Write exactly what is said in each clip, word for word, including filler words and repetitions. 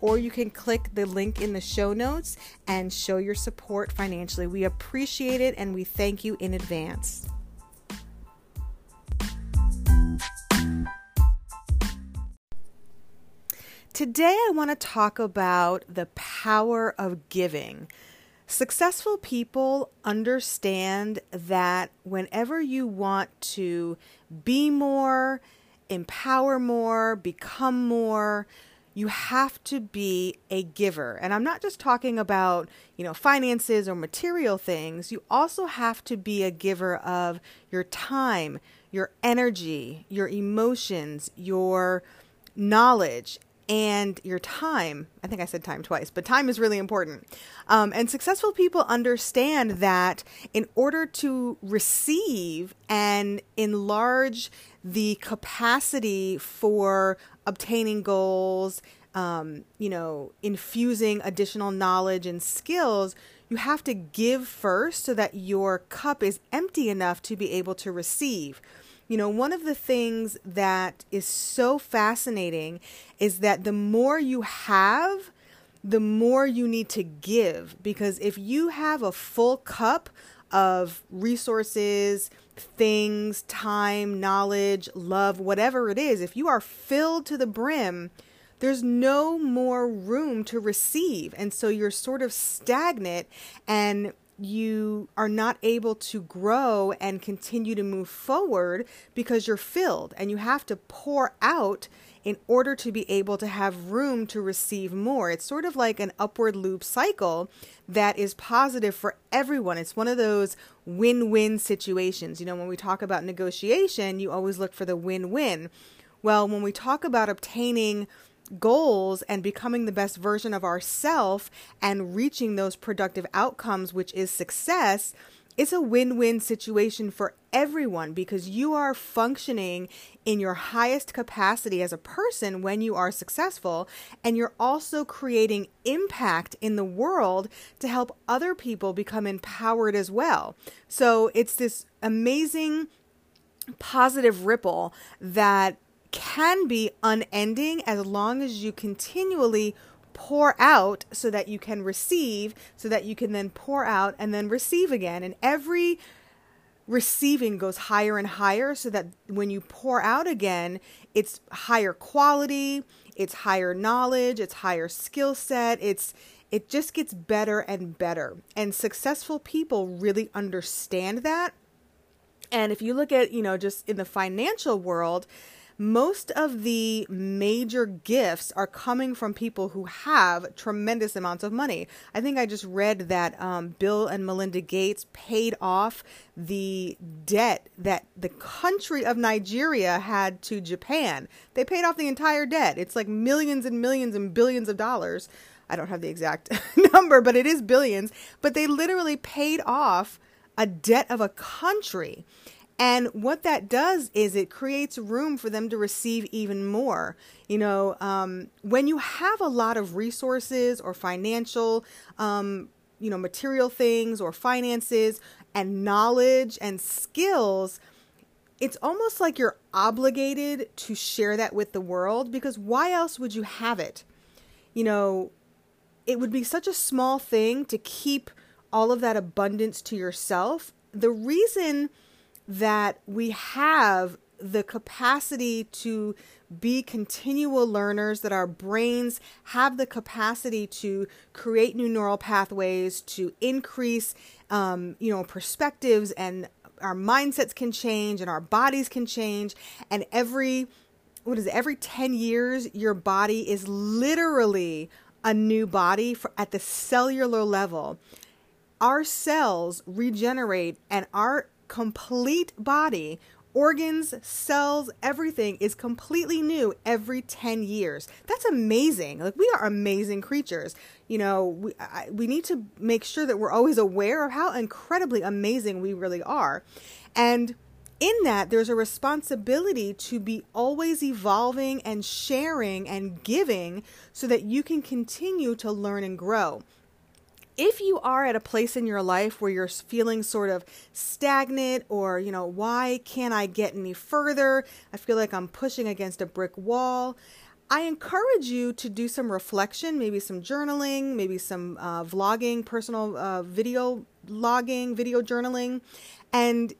or you can click the link in the show notes and show your support financially. We appreciate it and we thank you in advance. Today, I want to talk about the power of giving. Successful people understand that whenever you want to be more, empower more, become more, you have to be a giver. And I'm not just talking about, you know, finances or material things. You also have to be a giver of your time, your energy, your emotions, your knowledge, and your time. I think I said time twice, but time is really important. Um, and successful people understand that in order to receive and enlarge the capacity for obtaining goals, um, you know, infusing additional knowledge and skills, you have to give first so that your cup is empty enough to be able to receive. You know, one of the things that is so fascinating is that the more you have, the more you need to give. Because if you have a full cup of resources, things, time, knowledge, love, whatever it is, if you are filled to the brim, there's no more room to receive. And so you're sort of stagnant and you are not able to grow and continue to move forward because you're filled, and you have to pour out in order to be able to have room to receive more. It's sort of like an upward loop cycle that is positive for everyone. It's one of those win-win situations. You know, when we talk about negotiation, you always look for the win-win. Well, when we talk about obtaining goals and becoming the best version of ourselves and reaching those productive outcomes, which is success, it's a win-win situation for everyone because you are functioning in your highest capacity as a person when you are successful, and you're also creating impact in the world to help other people become empowered as well. So it's this amazing positive ripple that can be unending as long as you continually pour out so that you can receive, so that you can then pour out and then receive again. And every receiving goes higher and higher so that when you pour out again, it's higher quality, it's higher knowledge, it's higher skill set, it's it just gets better and better. And successful people really understand that. And if you look at, you know, just in the financial world, most of the major gifts are coming from people who have tremendous amounts of money. I think I just read that um, Bill and Melinda Gates paid off the debt that the country of Nigeria had to Japan. They paid off the entire debt. It's like millions and millions and billions of dollars. I don't have the exact number, but it is billions. But they literally paid off a debt of a country. And what that does is it creates room for them to receive even more. You know, um, when you have a lot of resources or financial, um, you know, material things or finances and knowledge and skills, it's almost like you're obligated to share that with the world, because why else would you have it? You know, it would be such a small thing to keep all of that abundance to yourself. The reason that we have the capacity to be continual learners, that our brains have the capacity to create new neural pathways, to increase, um, you know, perspectives, and our mindsets can change and our bodies can change. And every, what is it, every ten years, your body is literally a new body for, at the cellular level. Our cells regenerate, and our complete body, organs, cells, everything is completely new every ten years. That's amazing. Like, we are amazing creatures. You know, we, I, we need to make sure that we're always aware of how incredibly amazing we really are. And in that, there's a responsibility to be always evolving and sharing and giving so that you can continue to learn and grow. If you are at a place in your life where you're feeling sort of stagnant, or, you know, why can't I get any further? I feel like I'm pushing against a brick wall. I encourage you to do some reflection, maybe some journaling, maybe some uh, vlogging, personal uh, video logging, video journaling, and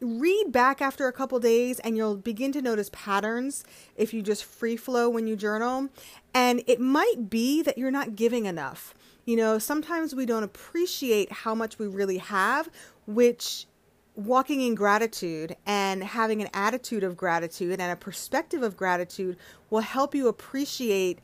read back after a couple days, and you'll begin to notice patterns if you just free flow when you journal. And it might be that you're not giving enough. You know, sometimes we don't appreciate how much we really have, which walking in gratitude and having an attitude of gratitude and a perspective of gratitude will help you appreciate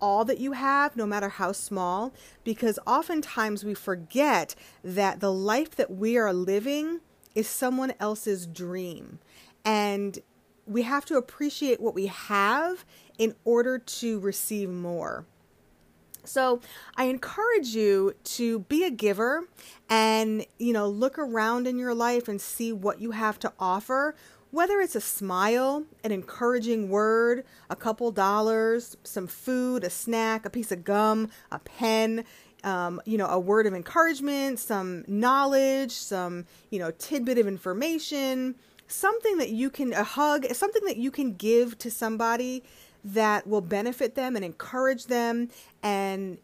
all that you have, no matter how small, because oftentimes we forget that the life that we are living is someone else's dream. And we have to appreciate what we have in order to receive more. So I encourage you to be a giver and, you know, look around in your life and see what you have to offer, whether it's a smile, an encouraging word, a couple dollars, some food, a snack, a piece of gum, a pen, um, you know, a word of encouragement, some knowledge, some, you know, tidbit of information, something that you can, a hug, something that you can give to somebody that will benefit them and encourage them and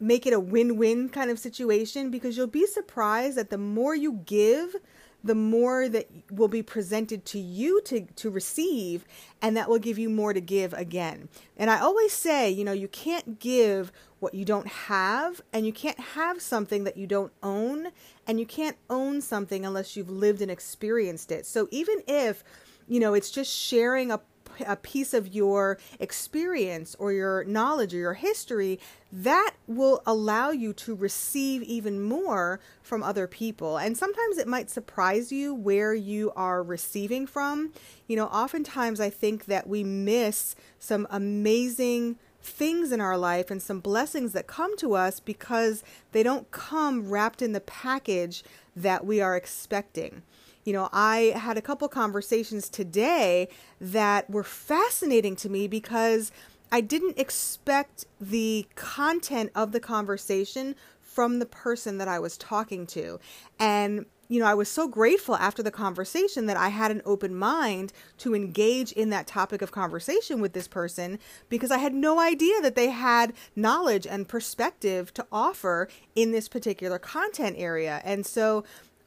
make it a win-win kind of situation, because you'll be surprised that the more you give, the more that will be presented to you to, to receive, and that will give you more to give again. And I always say, you know, you can't give what you don't have, and you can't have something that you don't own, and you can't own something unless you've lived and experienced it. So even if, you know, it's just sharing a a piece of your experience or your knowledge or your history, that will allow you to receive even more from other people. And sometimes it might surprise you where you are receiving from. You know, oftentimes I think that we miss some amazing things in our life and some blessings that come to us because they don't come wrapped in the package that we are expecting. You know, I had a couple conversations today that were fascinating to me because I didn't expect the content of the conversation from the person that I was talking to. And, you know, I was so grateful after the conversation that I had an open mind to engage in that topic of conversation with this person, because I had no idea that they had knowledge and perspective to offer in this particular content area. And so,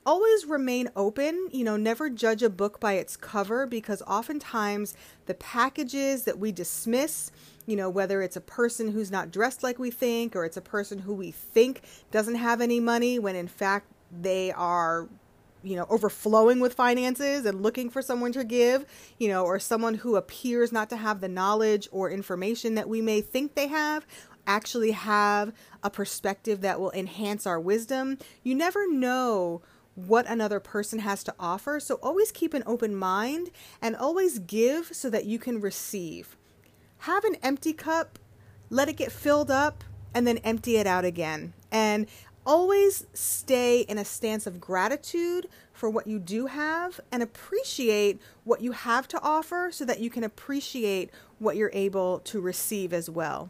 always remain open. You know, never judge a book by its cover, because oftentimes the packages that we dismiss, you know, whether it's a person who's not dressed like we think, or it's a person who we think doesn't have any money when in fact they are you know, overflowing with finances and looking for someone to give, you know, or someone who appears not to have the knowledge or information that we may think they have, actually have a perspective that will enhance our wisdom. You never know what another person has to offer. So always keep an open mind and always give so that you can receive. Have an empty cup, let it get filled up, and then empty it out again. And always stay in a stance of gratitude for what you do have and appreciate what you have to offer so that you can appreciate what you're able to receive as well.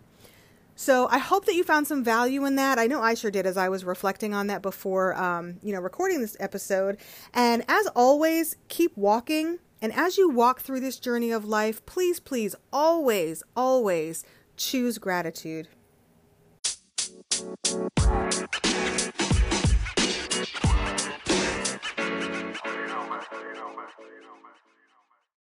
So I hope that you found some value in that. I know I sure did as I was reflecting on that before, um, you know, recording this episode. And as always, keep walking. And as you walk through this journey of life, please, please, always, always choose gratitude.